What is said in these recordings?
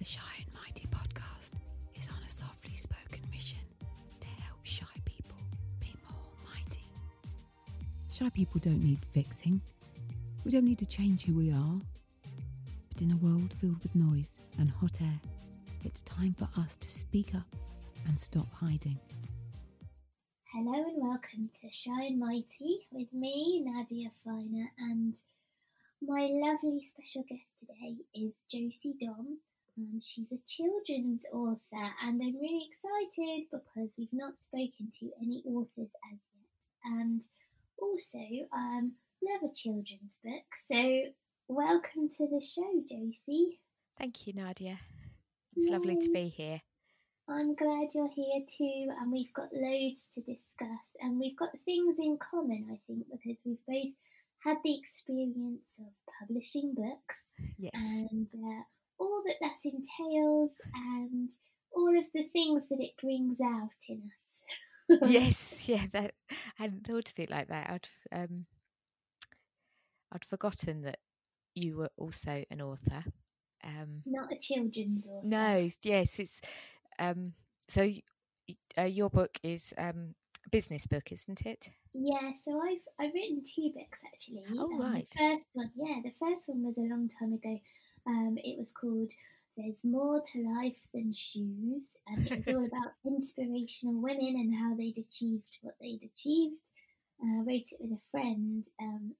The Shy and Mighty podcast is on a softly spoken mission to help shy people be more mighty. Shy people don't need fixing. We don't need to change who we are. But in a world filled with noise and hot air, it's time for us to speak up and stop hiding. Hello and welcome to Shy and Mighty with me, Nadia Finer, and my lovely special guest today is Josie Dom. She's a children's author, and I'm really excited because we've not spoken to any authors as yet. And also, love a children's book. So welcome to the show, Josie. Thank you, Nadia. It's lovely to be here. I'm glad you're here too, and we've got loads to discuss, and we've got things in common, I think, because we've both had the experience of publishing books. Yes. And all that entails and all of the things that it brings out in us. Yes, yeah, that, I hadn't thought of it like that. I'd forgotten that you were also an author. Not a children's author. No, yes, it's so your book is a business book, isn't it? Yeah, so I've written two books actually. Oh, right. The first one was a long time ago. It was called There's More to Life Than Shoes, and it was all about inspirational women and how they'd achieved what they'd achieved. I wrote it with a friend.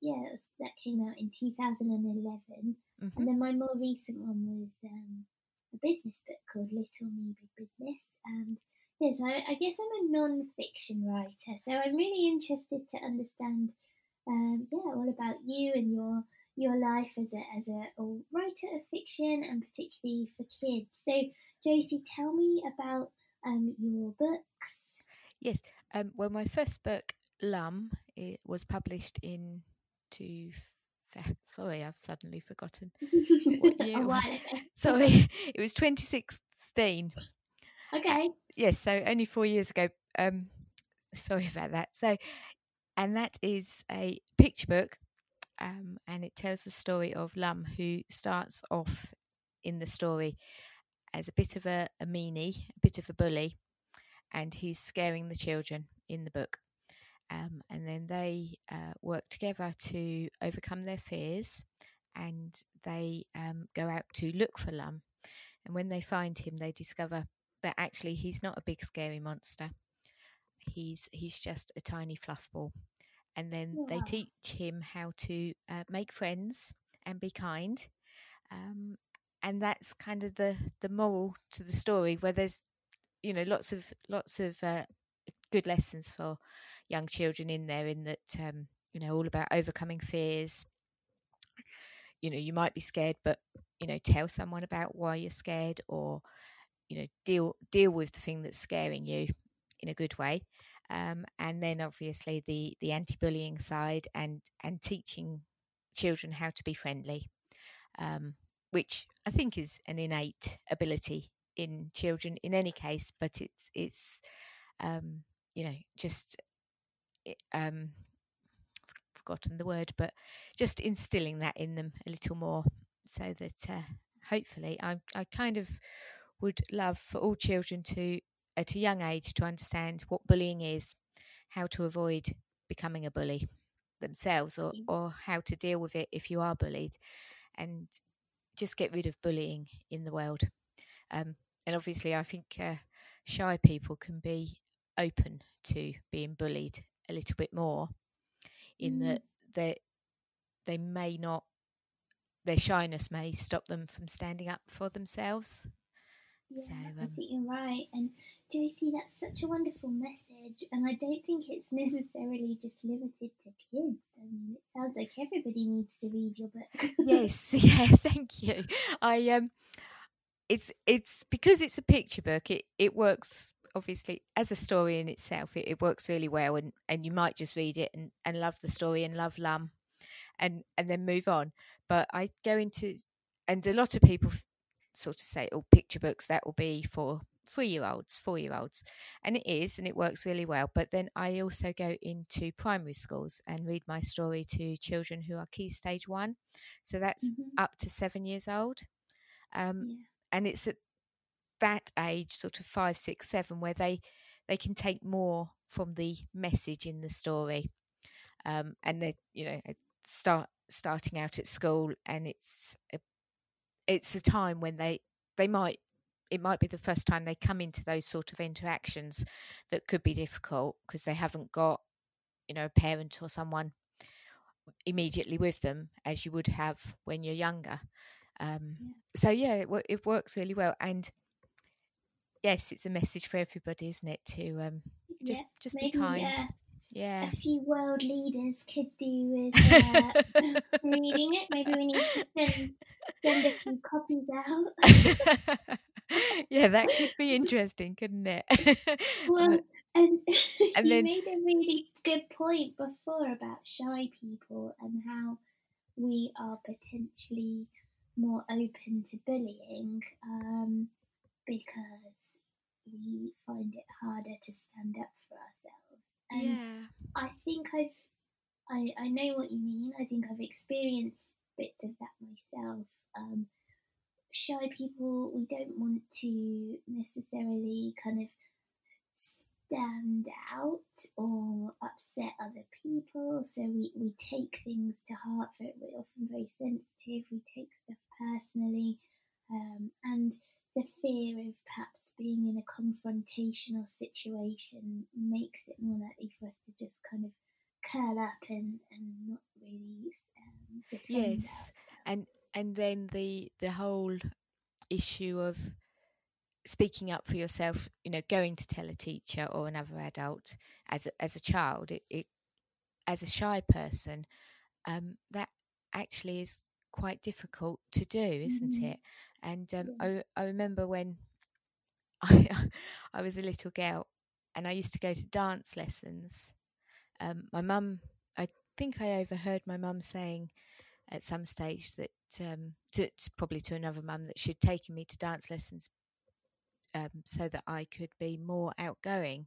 That came out in 2011. Mm-hmm. And then my more recent one was a business book called Little Me, Big Business. And yes, I guess I'm a non-fiction writer, so I'm really interested to understand all about you and your life as a writer of fiction, and particularly for kids. So, Josie, tell me about your books. Yes. Well, my first book, Lum, it was published in sorry, I've suddenly forgotten what year. It was 2016. Okay. Yes, so only 4 years ago. Sorry about that. So, and that is a picture book. And it tells the story of Lum, who starts off in the story as a bit of a meanie, a bit of a bully, and he's scaring the children in the book. And then they work together to overcome their fears, and they go out to look for Lum. And when they find him, they discover that actually he's not a big scary monster. He's just a tiny fluffball. And then they teach him how to make friends and be kind. And that's kind of the moral to the story, where there's, you know, lots of good lessons for young children in there, in that, you know, all about overcoming fears. You know, you might be scared, but, you know, tell someone about why you're scared, or, you know, deal with the thing that's scaring you in a good way. And then obviously the anti-bullying side and teaching children how to be friendly, which I think is an innate ability in children in any case, but just instilling that in them a little more, so that hopefully I kind of would love for all children to, at a young age, to understand what bullying is, how to avoid becoming a bully themselves, or how to deal with it if you are bullied, and just get rid of bullying in the world. And obviously I think shy people can be open to being bullied a little bit more, in that their shyness may stop them from standing up for themselves. Yeah, so, I think you're right. And Josie, that's such a wonderful message, and I don't think it's necessarily just limited to kids. I mean, it sounds like everybody needs to read your book. Yes, yeah, thank you. It's because it's a picture book. It works obviously as a story in itself. It works really well, and you might just read it and love the story and love Lum, and then move on. But I go into, and a lot of people sort of say, oh, picture books, that will be for 4-year-olds, and it is, and it works really well. But then I also go into primary schools and read my story to children who are key stage 1, so that's up to 7 years old. And it's at that age, sort of 5, 6, 7, where they can take more from the message in the story. And they, you know, starting out at school, and it's a time when it might be the first time they come into those sort of interactions that could be difficult because they haven't got, you know, a parent or someone immediately with them as you would have when you're younger. So yeah, it works really well. And yes, it's a message for everybody, isn't it? To just maybe, be kind. Yeah. A few world leaders could do with reading it. Maybe we need to send a few copies out. Yeah, that could be interesting, couldn't it? Well, and you made a really good point before about shy people and how we are potentially more open to bullying because we find it harder to stand up for ourselves. And yeah. I think I know what you mean. I think I've experienced bits of that myself. Shy people, we don't want to necessarily kind of stand out or upset other people, so we take things to heart for it. We're often very sensitive, we take stuff personally, and the fear of perhaps being in a confrontational situation makes it more likely for us to just kind of curl up and not really defend. Yes, and then the whole issue of speaking up for yourself, you know, going to tell a teacher or another adult as a child, it as a shy person, that actually is quite difficult to do, isn't it? And I remember when I was a little girl and I used to go to dance lessons. My mum, I think I overheard my mum saying at some stage that probably to another mum that she'd taken me to dance lessons so that I could be more outgoing.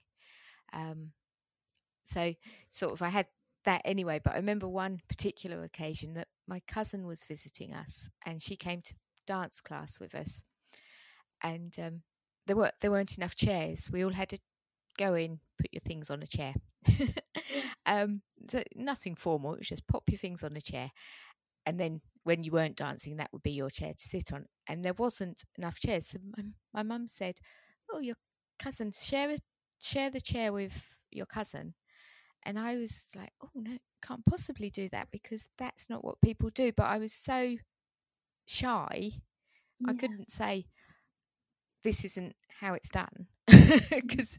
So sort of I had that anyway, but I remember one particular occasion that my cousin was visiting us and she came to dance class with us, and there weren't enough chairs. We all had to go in, put your things on a chair. So nothing formal, it was just pop your things on a chair, and then when you weren't dancing, that would be your chair to sit on. And there wasn't enough chairs, so my mum said, "Oh, your cousin, share the chair with your cousin." And I was like, "Oh no, can't possibly do that because that's not what people do." But I was so shy, yeah. I couldn't say this isn't how it's done because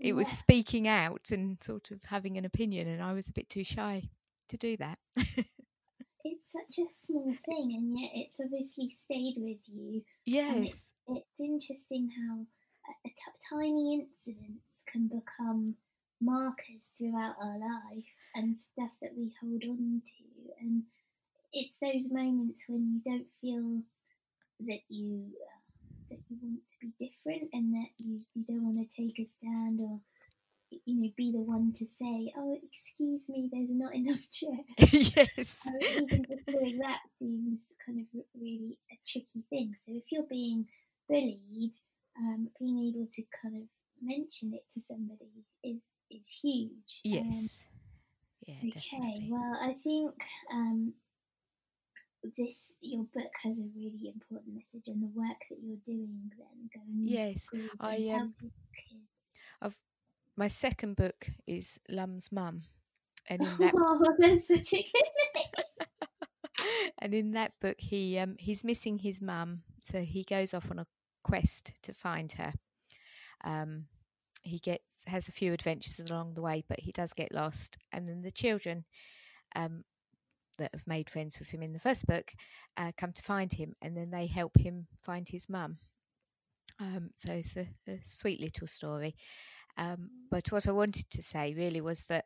it was speaking out and sort of having an opinion, and I was a bit too shy to do that. It's such a small thing, and yet it's obviously stayed with you. Yes. And it's interesting how tiny incidents can become markers throughout our life and stuff that we hold on to. And it's those moments when you don't feel that you want to be different, and that you don't want to take a stand or, you know, be the one to say, "Oh, excuse me, there's not enough chairs." Yes. Even just doing that seems kind of really a tricky thing. So if you're being bullied, being able to kind of mention it to somebody is huge. Yes. Yeah, okay, definitely. Well, I think your book has a really important message, and the work that you're doing then going yes, to I am. My second book is Lum's Mum, and in that that's such a good name. And in that book, he's missing his mum, so he goes off on a quest to find her. He has a few adventures along the way, but he does get lost. And then the children that have made friends with him in the first book come to find him, and then they help him find his mum. So it's a sweet little story. But what I wanted to say really was that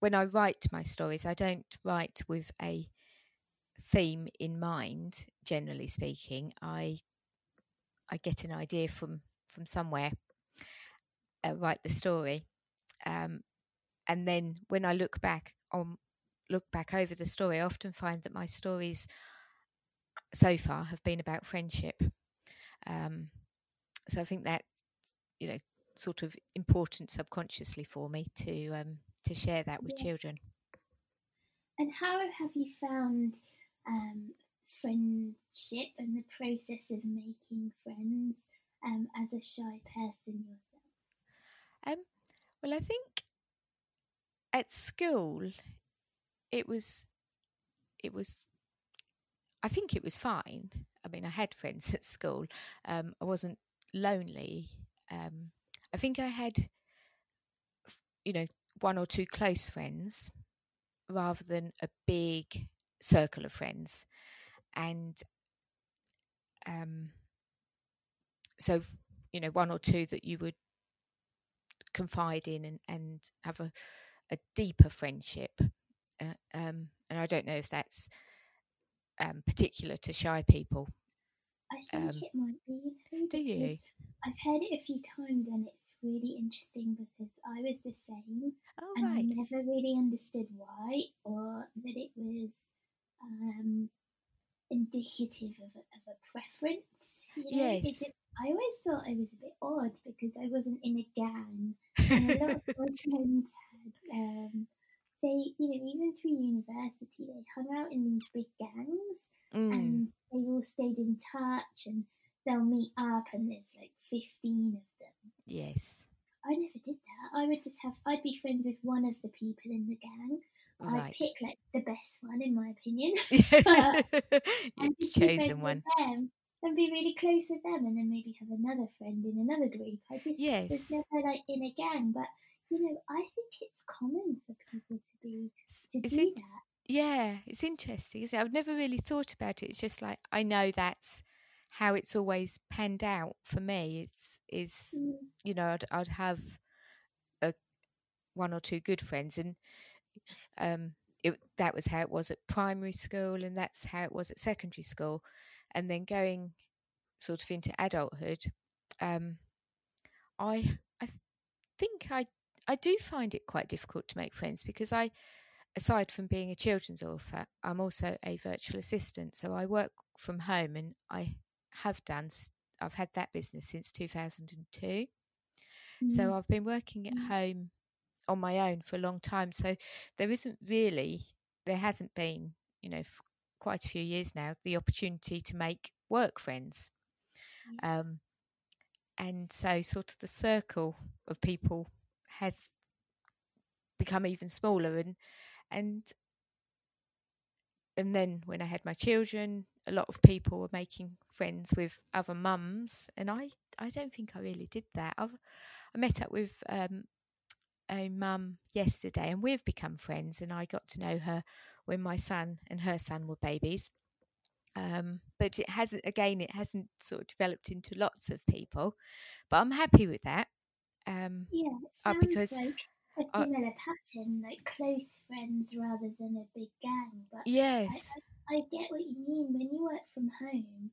when I write my stories, I don't write with a theme in mind, generally speaking. I get an idea from somewhere, write the story. And then when I look back over the story, I often find that my stories so far have been about friendship. So I think that, you know, sort of important subconsciously for me to share that with children. And how have you found friendship and the process of making friends as a shy person yourself? Well, I think at school it was fine. I mean, I had friends at school. I wasn't lonely. I think I had, you know, one or two close friends rather than a big circle of friends. And so, you know, one or two that you would confide in and have a deeper friendship. And I don't know if that's particular to shy people. I think it might be. Do you? I've heard it a few times and it's really interesting because I was the same. Oh, and right. I never really understood why, or that it was indicative of a preference. You know? Yes. I always thought I was a bit odd because I wasn't in a gang. And a lot of my friends had, they, you know, even through university, they hung out in these big gangs and they all stayed in touch and they'll meet up and there's like 15 of them. Yes. I never did that. I would just have, I'd be friends with one of the people in the gang. Right. I'd pick like the best one in my opinion. You've chosen one. And be really close with them and then maybe have another friend in another group. I just was never like in a gang, but you know, I think it's common for people to do that. Yeah, it's interesting, isn't it? I've never really thought about it. It's just like, I know that's how it's always panned out for me. It's you know, I'd have one or two good friends, and that was how it was at primary school, and that's how it was at secondary school. And then going sort of into adulthood, I think I do find it quite difficult to make friends because I, aside from being a children's author, I'm also a virtual assistant. So I work from home, and I've had that business since 2002. So I've been working at home on my own for a long time. So there hasn't been, you know, for quite a few years now, the opportunity to make work friends. And so sort of the circle of people has become even smaller, and then when I had my children, a lot of people were making friends with other mums, and I don't think I really did that. I met up with a mum yesterday, and we've become friends, and I got to know her when my son and her son were babies. But it hasn't sort of developed into lots of people, but I'm happy with that. Because like a similar pattern, like close friends rather than a big gang. But yes, I get what you mean when you work from home,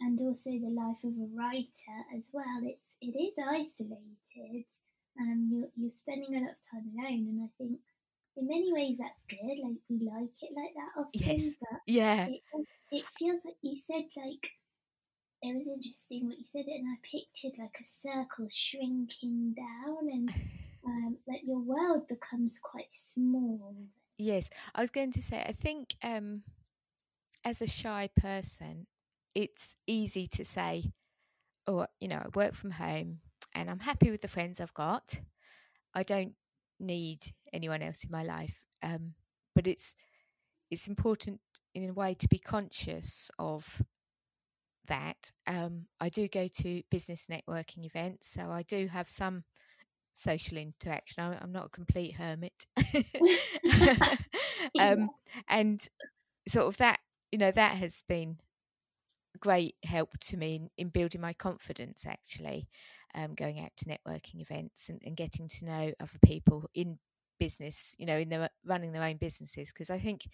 and also the life of a writer as well. It is isolated. You're spending a lot of time alone, and I think in many ways that's good. Like we like it like that often. Yes. But yeah. It feels like you said, like it was interesting what you said, and I pictured like a circle shrinking down, and like your world becomes quite small. Yes, I was going to say, I think as a shy person, it's easy to say, oh, you know, I work from home and I'm happy with the friends I've got. I don't need anyone else in my life. But it's important in a way to be conscious of that. I do go to business networking events, so I do have some social interaction. I'm not a complete hermit. And sort of that, you know, that has been great help to me in building my confidence, actually. Going out to networking events and getting to know other people in business, you know, running their own businesses. Because I think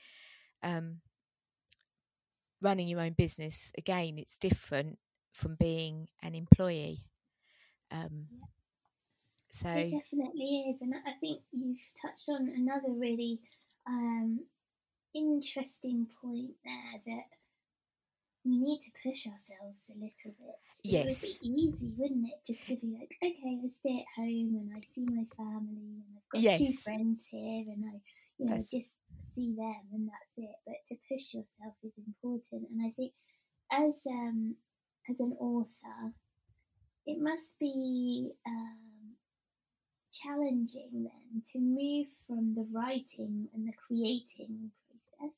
running your own business, again, it's different from being an employee. So it definitely is. And I think you've touched on another really interesting point there that we need to push ourselves a little bit. Yes. It would be easy, wouldn't it, just to be like, okay, I stay at home and I see my family and I've got two friends here and I, you know, just see them and that's it. But to push yourself is important, and I think as an author, it must be challenging then to move from the writing and the creating process,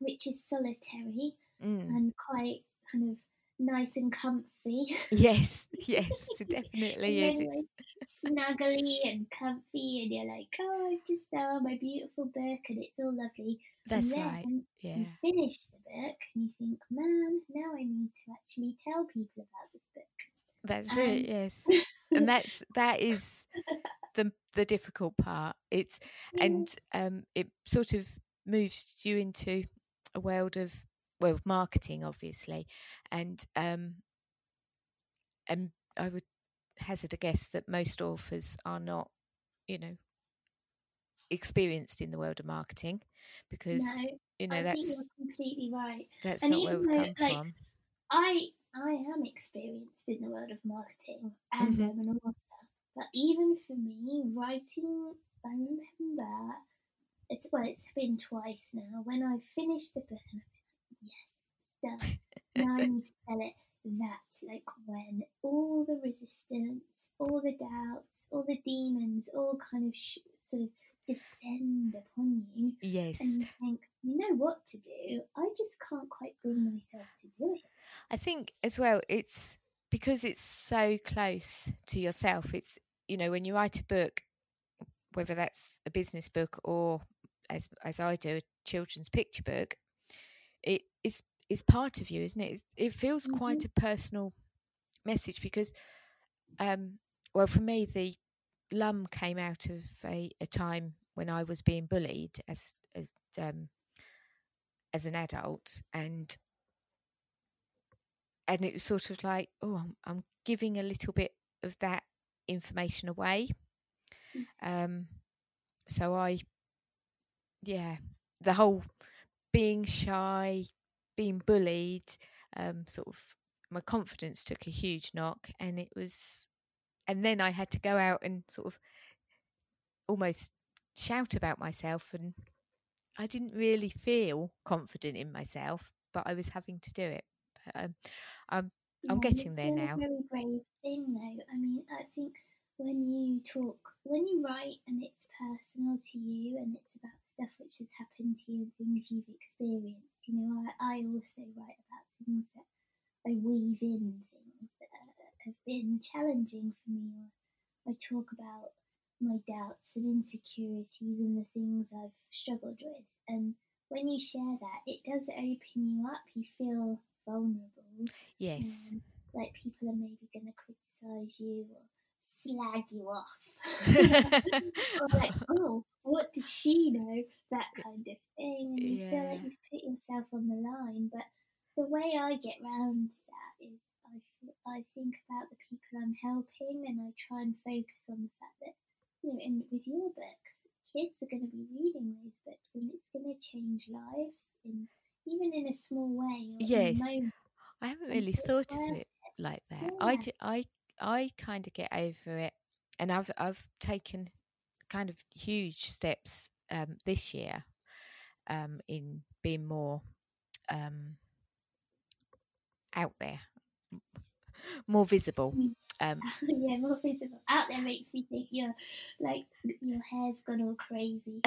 which is solitary and quite kind of nice and comfy. Yes, definitely is. Snuggly and comfy, and you're like, oh, I've just found my beautiful book, and it's all lovely. That's right. Yeah. You finish the book, and you think, man, now I need to actually tell people about this book. That's it. Yes, and that is the difficult part. It's it sort of moves you into a world of marketing, obviously, and I would hazard a guess that most authors are not, experienced in the world of marketing, because I think you're completely right. That's and not where we come from. I am experienced in the world of marketing, and I'm an author. But even for me, writing, I remember it's been twice now when I finished the book and I've been like, yes, done. Now I need to sell it. That's like when all the resistance, all the doubts, all the demons, all kind of sort of descend upon you. Yes. And you think, you know what to do, I just can't quite bring myself to do it. I think as well, it's because it's so close to yourself. It's, when you write a book, whether that's a business book or as I do, a children's picture book, it's part of you, isn't it? It feels quite a personal message because, for me, the Lum came out of a time when I was being bullied as an adult, and it was sort of like, oh, I'm giving a little bit of that information away. So the whole being shy, being bullied, sort of my confidence took a huge knock, and then I had to go out and sort of almost shout about myself, and I didn't really feel confident in myself, but I was having to do it. I'm getting there now. It's a very brave thing, though. I mean, I think when you write and it's personal to you and it's about stuff which has happened to you and things you've experienced, I also write about things that I weave in, things that have been challenging for me, or I talk about my doubts and insecurities and the things I've struggled with. And when you share that, it does open you up. You feel vulnerable. Yes. Like people are maybe going to criticise you or slag you off. Or like, oh, what does she know? That kind of thing. And you feel like you've put yourself on the line. But the way I get round that is I think about the people I'm helping, and I try and focus on the fact that, and with your books, kids are going to be reading those books, and it's going to change lives, even in a small way. Yes, I haven't really thought of it like that. Yeah. I kind of get over it, and I've taken kind of huge steps this year in being more out there, more visible. More visible. Out there makes me think you're like your hair's gone all crazy.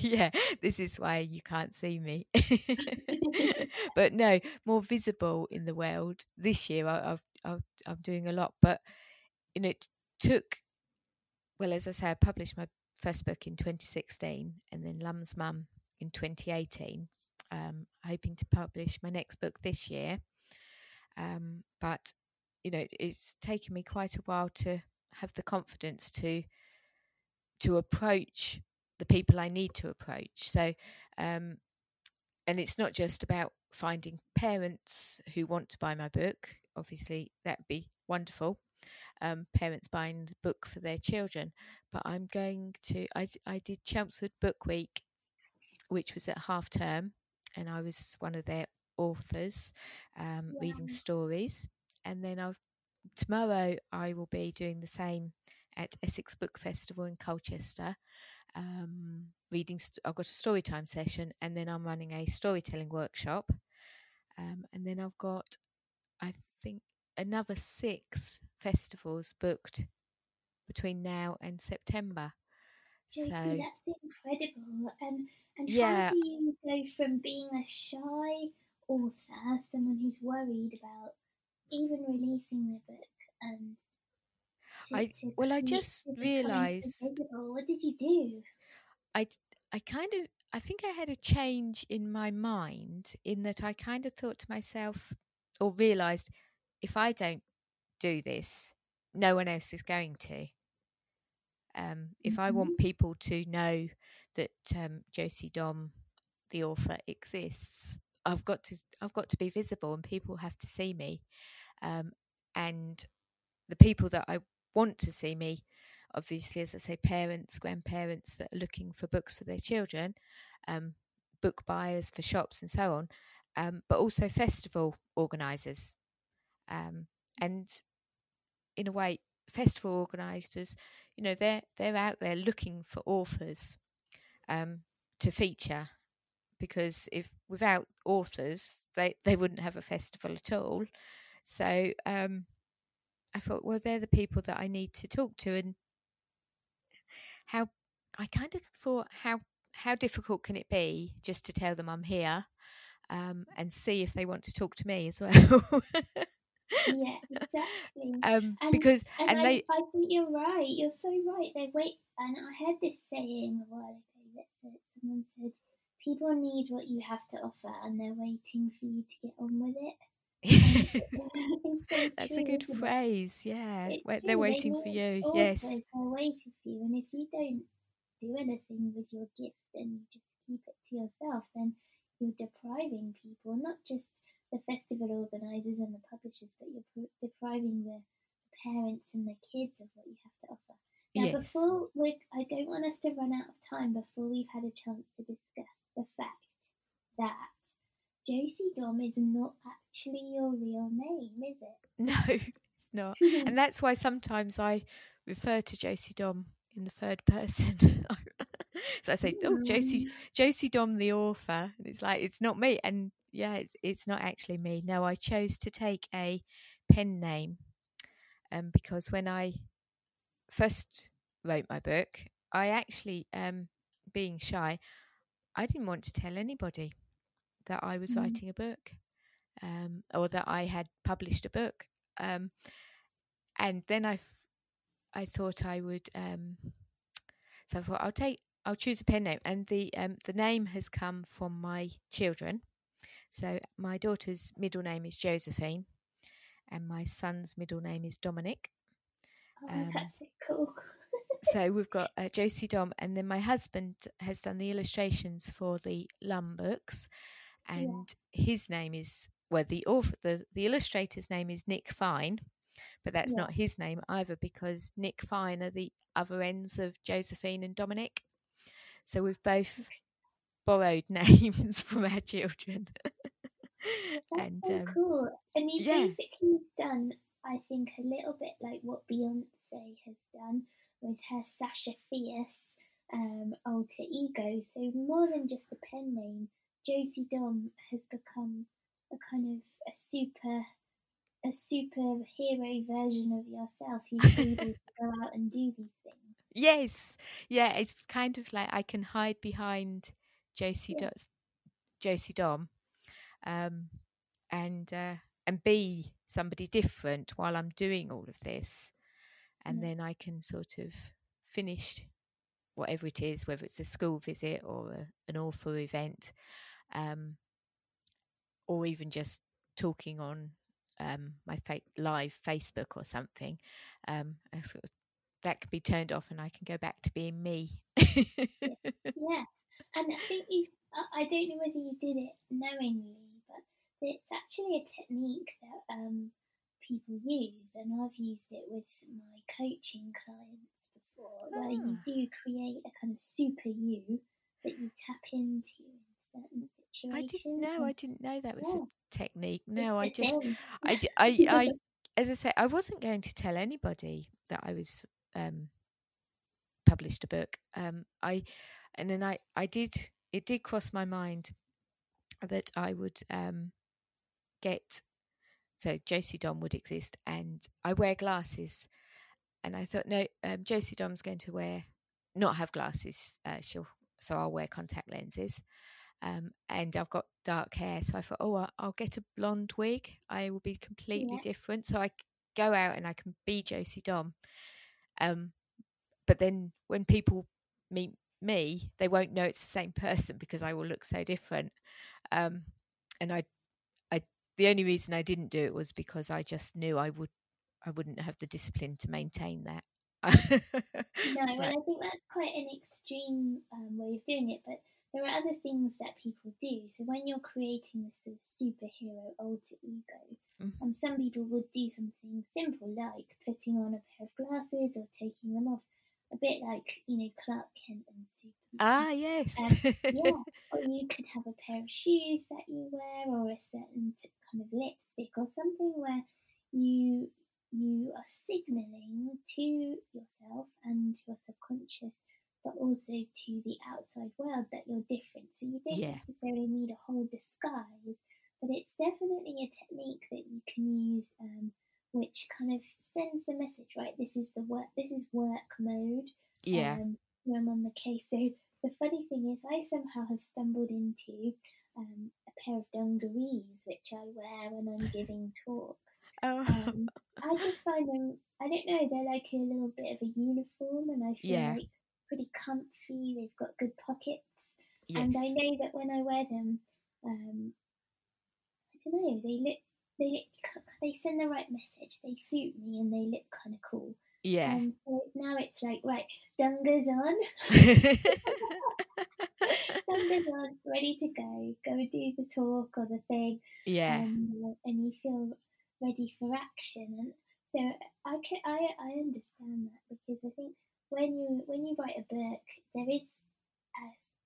Yeah, this is why you can't see me. But no, more visible in the world. This year I'm doing a lot, but it took, as I say, I published my first book in 2016, and then Lum's Mum in 2018. Hoping to publish my next book this year. But it's taken me quite a while to have the confidence to approach the people I need to approach. So, and it's not just about finding parents who want to buy my book. Obviously, that'd be wonderful. parents buying the book for their children. But I'm going to, I did Chelmsford Book Week, which was at half term, and I was one of their authors, reading stories. And then tomorrow I will be doing the same at Essex Book Festival in Colchester, I've got a story time session, and then I'm running a storytelling workshop, and then I've got, I think, another 6 festivals booked between now and September. Josie, so that's incredible. And how do you go from being a shy author, someone who's worried about even releasing their book, and I just realised. What did you do? I think I had a change in my mind, in that I kind of thought to myself, or realised, if I don't do this, no one else is going to. If I want people to know that Josie Dom, the author, exists, I've got to be visible, and people have to see me, and the people that I want to see me, obviously, as I say, parents, grandparents that are looking for books for their children, book buyers for shops and so on, but also festival organisers, and in a way, festival organisers, you know, they're out there looking for authors to feature. Because if without authors, they wouldn't have a festival at all. So I thought, well, they're the people that I need to talk to, and how I kind of thought, how difficult can it be just to tell them I'm here, and see if they want to talk to me as well. Yeah, exactly. I think you're right. You're so right. They wait, and I heard this saying a while ago that someone said, people need what you have to offer, and they're waiting for you to get on with it. That's a good phrase, yeah. They're waiting for you, yes. They're waiting for you, and if you don't do anything with your gift and you just keep it to yourself, then you're depriving people, not just the festival organisers and the publishers, but you're depriving the parents and the kids of what you have to offer. Now, yes. I don't want us to run out of time before we've had a chance to discuss the fact that Josie Dom is not actually your real name, is it? No, it's not. And that's why sometimes I refer to Josie Dom in the third person. So I say, Josie Dom, the author. And it's like, it's not me. And yeah, it's not actually me. No, I chose to take a pen name, because when I first wrote my book, I actually, being shy, I didn't want to tell anybody that I was writing a book, or that I had published a book. And then I thought I would. So I thought I'll choose a pen name, and the name has come from my children. So my daughter's middle name is Josephine, and my son's middle name is Dominic. Oh, that's cool. So we've got Josie Dom, and then my husband has done the illustrations for the Lum books, and his name is, well, the author, the illustrator's name is Nick Fine, but that's not his name either, because Nick Fine are the other ends of Josephine and Dominic. So we've both borrowed names from our children. That's so cool. And you've basically done, I think, a little bit like what Beyonce has done with her Sasha Fierce alter ego. So more than just a pen name, Josie Dom has become a kind of a superhero version of yourself. You've been able to go out and do these things. Yes, yeah, it's kind of like I can hide behind Josie Dom, and be somebody different while I'm doing all of this, and then I can sort of finish whatever it is, whether it's a school visit or an author event, or even just talking on my live Facebook or something. That could be turned off, and I can go back to being me. Yeah, and I think I don't know whether you did it knowingly, but it's actually a technique that people use, and I've used it with my coaching clients before, where you do create a kind of super you that you tap into in certain situations. I didn't know that was a technique. No, it's I as I say, I wasn't going to tell anybody that I was published a book. It did cross my mind that I would so Josie Dom would exist, and I wear glasses, and I thought, no, Josie Dom's going to not have glasses. So I'll wear contact lenses, and I've got dark hair, so I thought, I'll get a blonde wig. I will be completely different, so I go out and I can be Josie Dom. But then when people meet me, they won't know it's the same person because I will look so different. And the only reason I didn't do it was because I just knew I wouldn't have the discipline to maintain that. But I think that's quite an extreme way of doing it, but there are other things that people do. So when you're creating this sort of superhero alter ego, some people would do something simple like putting on a pair of glasses or taking them off, a bit like, Clark Kent and Superman. Yes. Or you could have a pair of shoes that you wear, or a certain kind of lipstick, or something where you are signalling to yourself and to your subconscious, but also to the outside world, that you're different. So you don't necessarily need a whole disguise, but it's definitely a technique that you can use, which kind of sends the message, right? This is work mode. Yeah. When I'm on the case. So the funny thing is, I somehow have stumbled into a pair of dungarees, which I wear when I'm giving talks. I just find them, I don't know, they're like a little bit of a uniform, and I feel like pretty comfy. They've got good pockets, and I know that when I wear them, I don't know, they send the right message. They suit me, and they look kind of cool. Yeah. So now it's like, right, dunga's on. Dunga's on, ready to go. Go and do the talk or the thing. Yeah. And you feel ready for action. And so I understand that, because I think when you write a book, there is,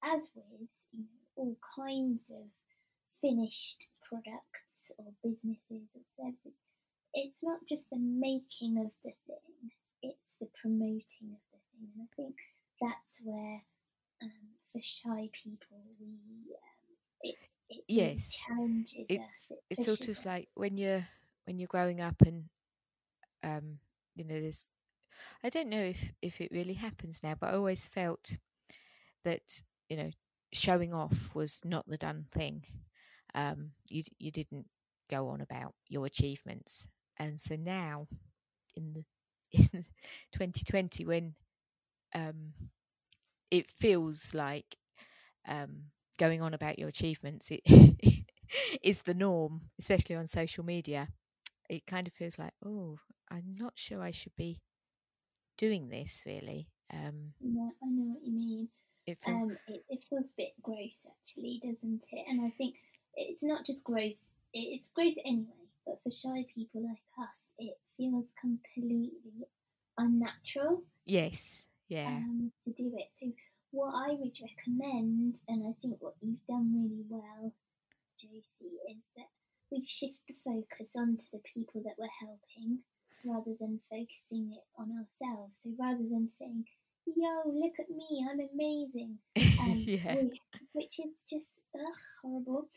as with all kinds of finished products or businesses or services, it's not just the making of the thing, it's the promoting of the thing. And I think that's where for shy people, it challenges us. It's sort of like when you're growing up, and there's, I don't know if it really happens now, but I always felt that showing off was not the done thing. You didn't go on about your achievements. And so now in 2020, when it feels like going on about your achievements is the norm, especially on social media, it kind of feels like, I'm not sure I should be doing this, really. I know what you mean. It feels a bit gross, actually, doesn't it? And I think it's not just gross, it's gross anyway, but for shy people like us, it feels completely unnatural. Yes, yeah. To do it. So what I would recommend, and I think what you've done really well, Josie, is that we shift the focus onto the people that we're helping, rather than focusing it on ourselves. So rather than saying, yo, look at me, I'm amazing, which is just horrible.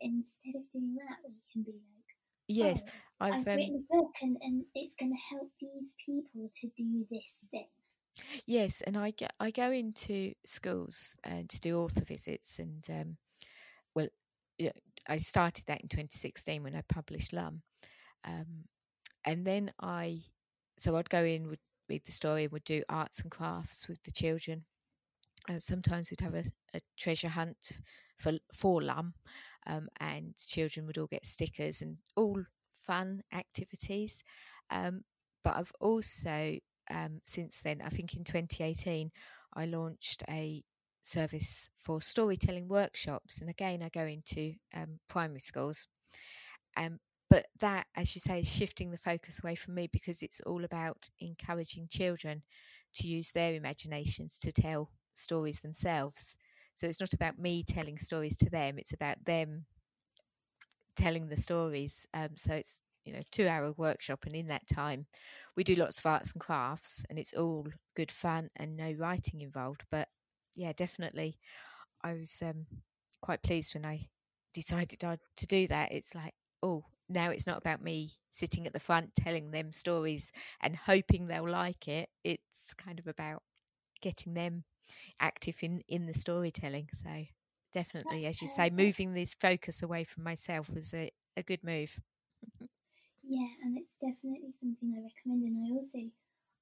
Instead of doing that, we can be like, I've written a book, and it's going to help these people to do this thing. Yes, and I go into schools to do author visits, and I started that in 2016 when I published Lum, and then I'd go in, would read the story, and would do arts and crafts with the children. Sometimes we'd have a treasure hunt for Lum, and children would all get stickers, and all fun activities. But I've also, since then, I think in 2018, I launched a service for storytelling workshops. And again, I go into primary schools. But that, as you say, is shifting the focus away from me, because it's all about encouraging children to use their imaginations to tell stories themselves. So it's not about me telling stories to them, it's about them telling the stories. So it's, you know, 2-hour workshop, and in that time we do lots of arts and crafts, and it's all good fun and no writing involved. But yeah, definitely I was quite pleased when I decided to do that. It's like, oh, now it's not about me sitting at the front telling them stories and hoping they'll like it. It's kind of about getting them active in the storytelling. So definitely, as you say, moving this focus away from myself was a good move. Yeah, and it's definitely something I recommend. And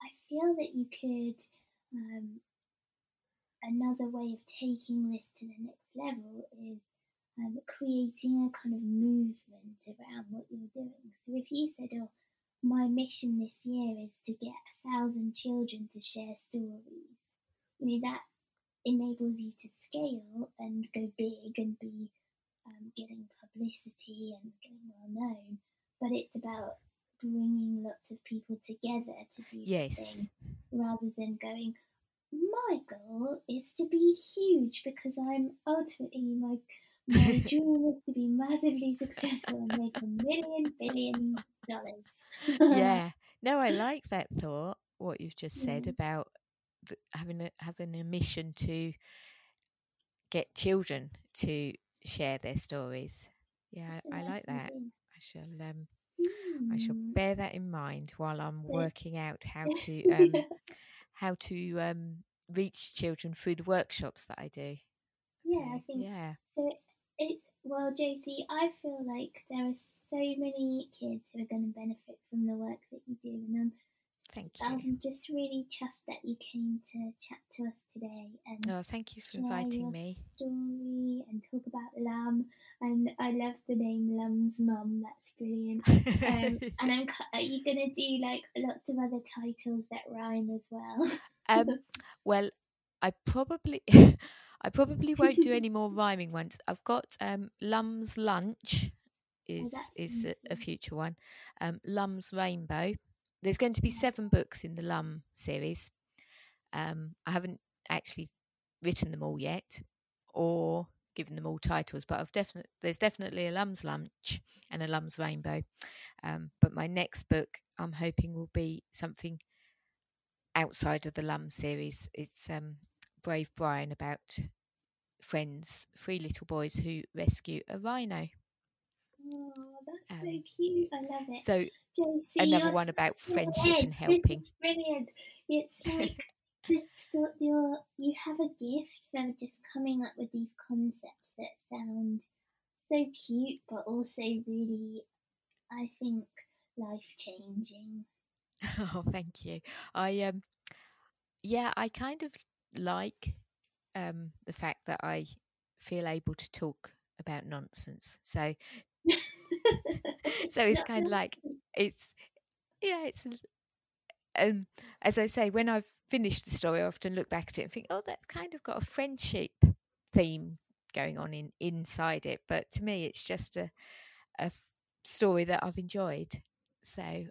I feel that you could, another way of taking this to the next level is creating a kind of movement around what you're doing. So if you said, oh, my mission this year is to get 1,000 children to share stories, you know, that enables you to scale and go big and be getting publicity and getting well known. But it's about bringing lots of people together to do something, rather than going, my goal is to be huge, because I'm ultimately my dream is to be massively successful and make $1 million, billion dollars. Yeah. No, I like that thought, what you've just said about having a mission to get children to share their stories. Yeah, I like that. I shall bear that in mind while I'm working out how to reach children through the workshops that I do. So it's, well, Josie, I feel like there are so many kids who are going to benefit from the work that you do, and thank you. I'm just really chuffed that you came to chat to us today. And thank you for inviting me. Story and talk about Lum, and I love the name Lum's Mum. That's brilliant. And are you going to do like lots of other titles that rhyme as well? Well, I probably won't do any more rhyming ones. I've got Lum's Lunch is a future one. Lum's Rainbow. There's going to be 7 books in the Lum series. I haven't actually written them all yet or given them all titles, but there's definitely a Lum's Lunch and a Lum's Rainbow. But my next book, I'm hoping, will be something outside of the Lum series. It's Brave Brian, about three little boys who rescue a rhino. Oh, that's so cute. I love it. So Josie, another one about friendship and helping. It's brilliant. It's like you have a gift for just coming up with these concepts that sound so cute, but also really, I think, life-changing. Oh, thank you. I kind of like the fact that I feel able to talk about nonsense. So it's kind of like as I say, when I've finished the story, I often look back at it and think, oh, that's kind of got a friendship theme going on inside it. But to me, it's just a story that I've enjoyed. So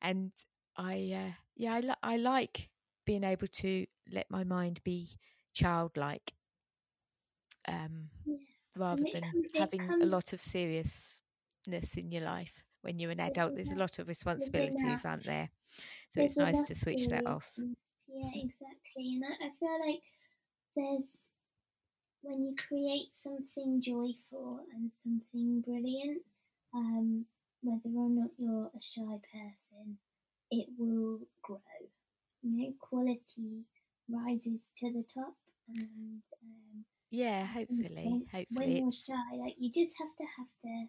and I like being able to let my mind be childlike, rather than having a lot of seriousness in your life. When you're an adult, there's a lot of responsibilities, aren't there? So it's nice to switch that off. Yeah, exactly. And I feel like when you create something joyful and something brilliant, whether or not you're a shy person, it will grow. You know, quality rises to the top. And yeah, hopefully. When you're shy, like, you just have to have the,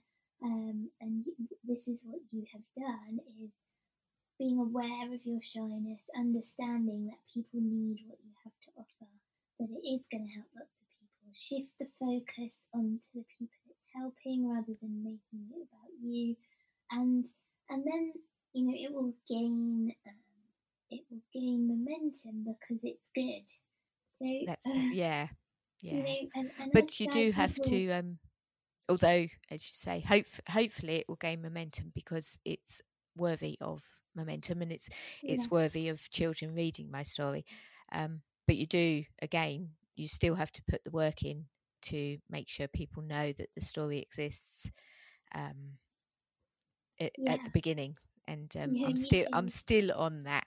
and this is what you have done, is being aware of your shyness, understanding that people need what you have to offer, that it is going to help lots of people. Shift the focus onto the people it's helping, rather than making it about you, and then, you know, it will gain momentum because it's good. So, that's it. Yeah. Yeah, you know, and but you do have to although, as you say, hopefully it will gain momentum because it's worthy of momentum and it's worthy of children reading my story. But you do, again, you still have to put the work in to make sure people know that the story exists at the beginning. And I'm still on that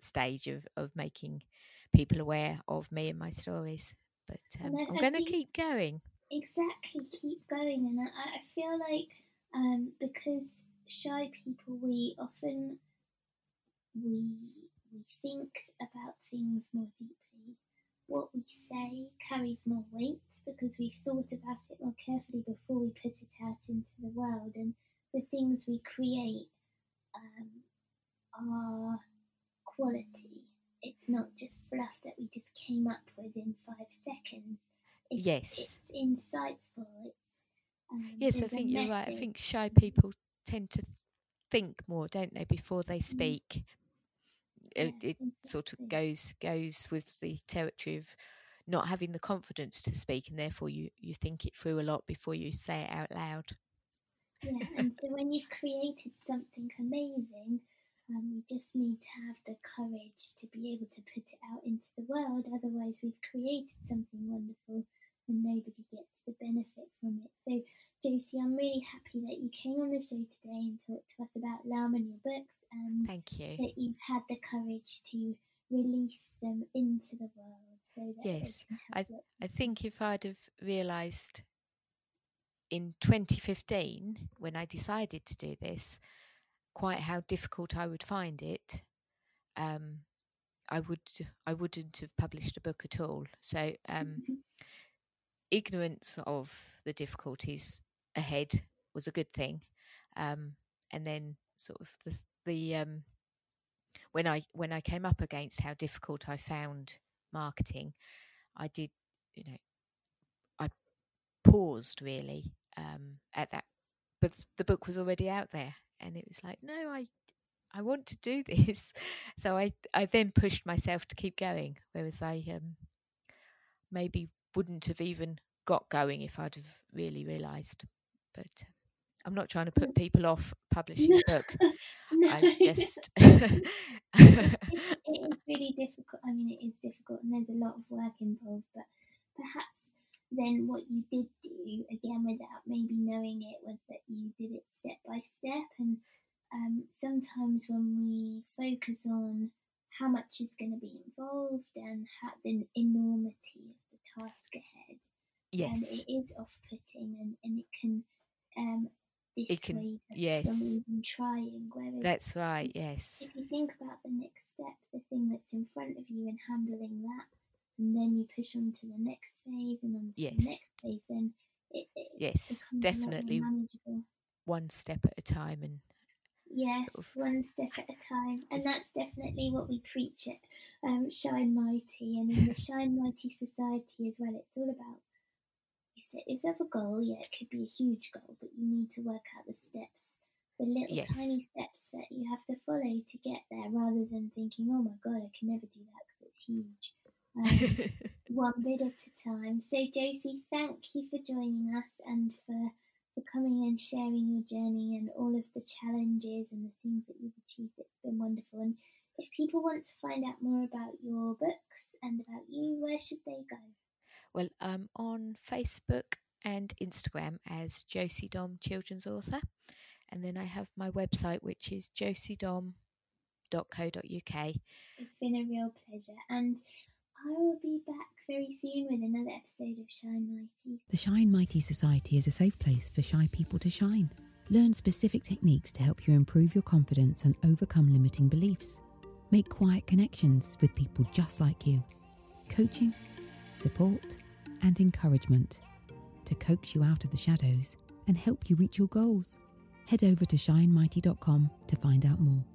stage of making people aware of me and my stories. But I'm going to keep going. Exactly, keep going. And I feel like because shy people, we often think about things more deeply. What we say carries more weight because we've thought about it more carefully before we put it out into the world. And the things we create are quality. It's not just fluff that we just came up with in 5 seconds. It's insightful. Yes, I think you're right. I think shy people tend to think more, don't they, before they speak. Yeah, it sort of goes with the territory of not having the confidence to speak, and therefore you think it through a lot before you say it out loud. Yeah, and so when you've created something amazing, we just need to have the courage to be able to put it out into the world. Otherwise, we've created something wonderful and nobody gets the benefit from it. So, Josie, I'm really happy that you came on the show today and talked to us about Lum and your books. Thank you. That you've had the courage to release them into the world. So that I think if I'd have realised in 2015, when I decided to do this, quite how difficult I would find it, I wouldn't have published a book at all. So ignorance of the difficulties ahead was a good thing, and then sort of the when I came up against how difficult I found marketing, I did, I paused really at that, but the book was already out there. And it was like, no, I want to do this. So I then pushed myself to keep going, whereas I maybe wouldn't have even got going if I'd have really realised. But I'm not trying to put people off publishing a book. No. I just... It is really difficult. I mean, it is difficult and there's a lot of work involved, but perhaps then what you did do, again, without maybe knowing it, was that you did it step by step. And sometimes when we focus on how much is going to be involved and the enormity of the task ahead, it is off-putting and it can dissuade us from even trying. Whereas that's right, yes. If you think about the next step, the thing that's in front of you and handling that, and then you push on to the next phase and on to the next phase, then it becomes definitely manageable. One step at a time. And one step at a time. And that's definitely what we preach at Shy and Mighty. And in the Shy and Mighty Society as well, it's all about, you set yourself a goal, it could be a huge goal, but you need to work out the steps, the little tiny steps that you have to follow to get there, rather than thinking, oh my God, I can never do that because it's huge. One bit at a time. So Josie, thank you for joining us and for coming and sharing your journey and all of the challenges and the things that you've achieved. It's been wonderful. And if people want to find out more about your books and about you, where should they go? Well, I'm on Facebook and Instagram as Josie Dom Children's Author, and then I have my website, which is josiedom.co.uk. It's been a real pleasure, and I will be back very soon with another episode of Shy and Mighty. The Shy and Mighty Society is a safe place for shy people to shine. Learn specific techniques to help you improve your confidence and overcome limiting beliefs. Make quiet connections with people just like you. Coaching, support, and encouragement to coax you out of the shadows and help you reach your goals. Head over to shinemighty.com to find out more.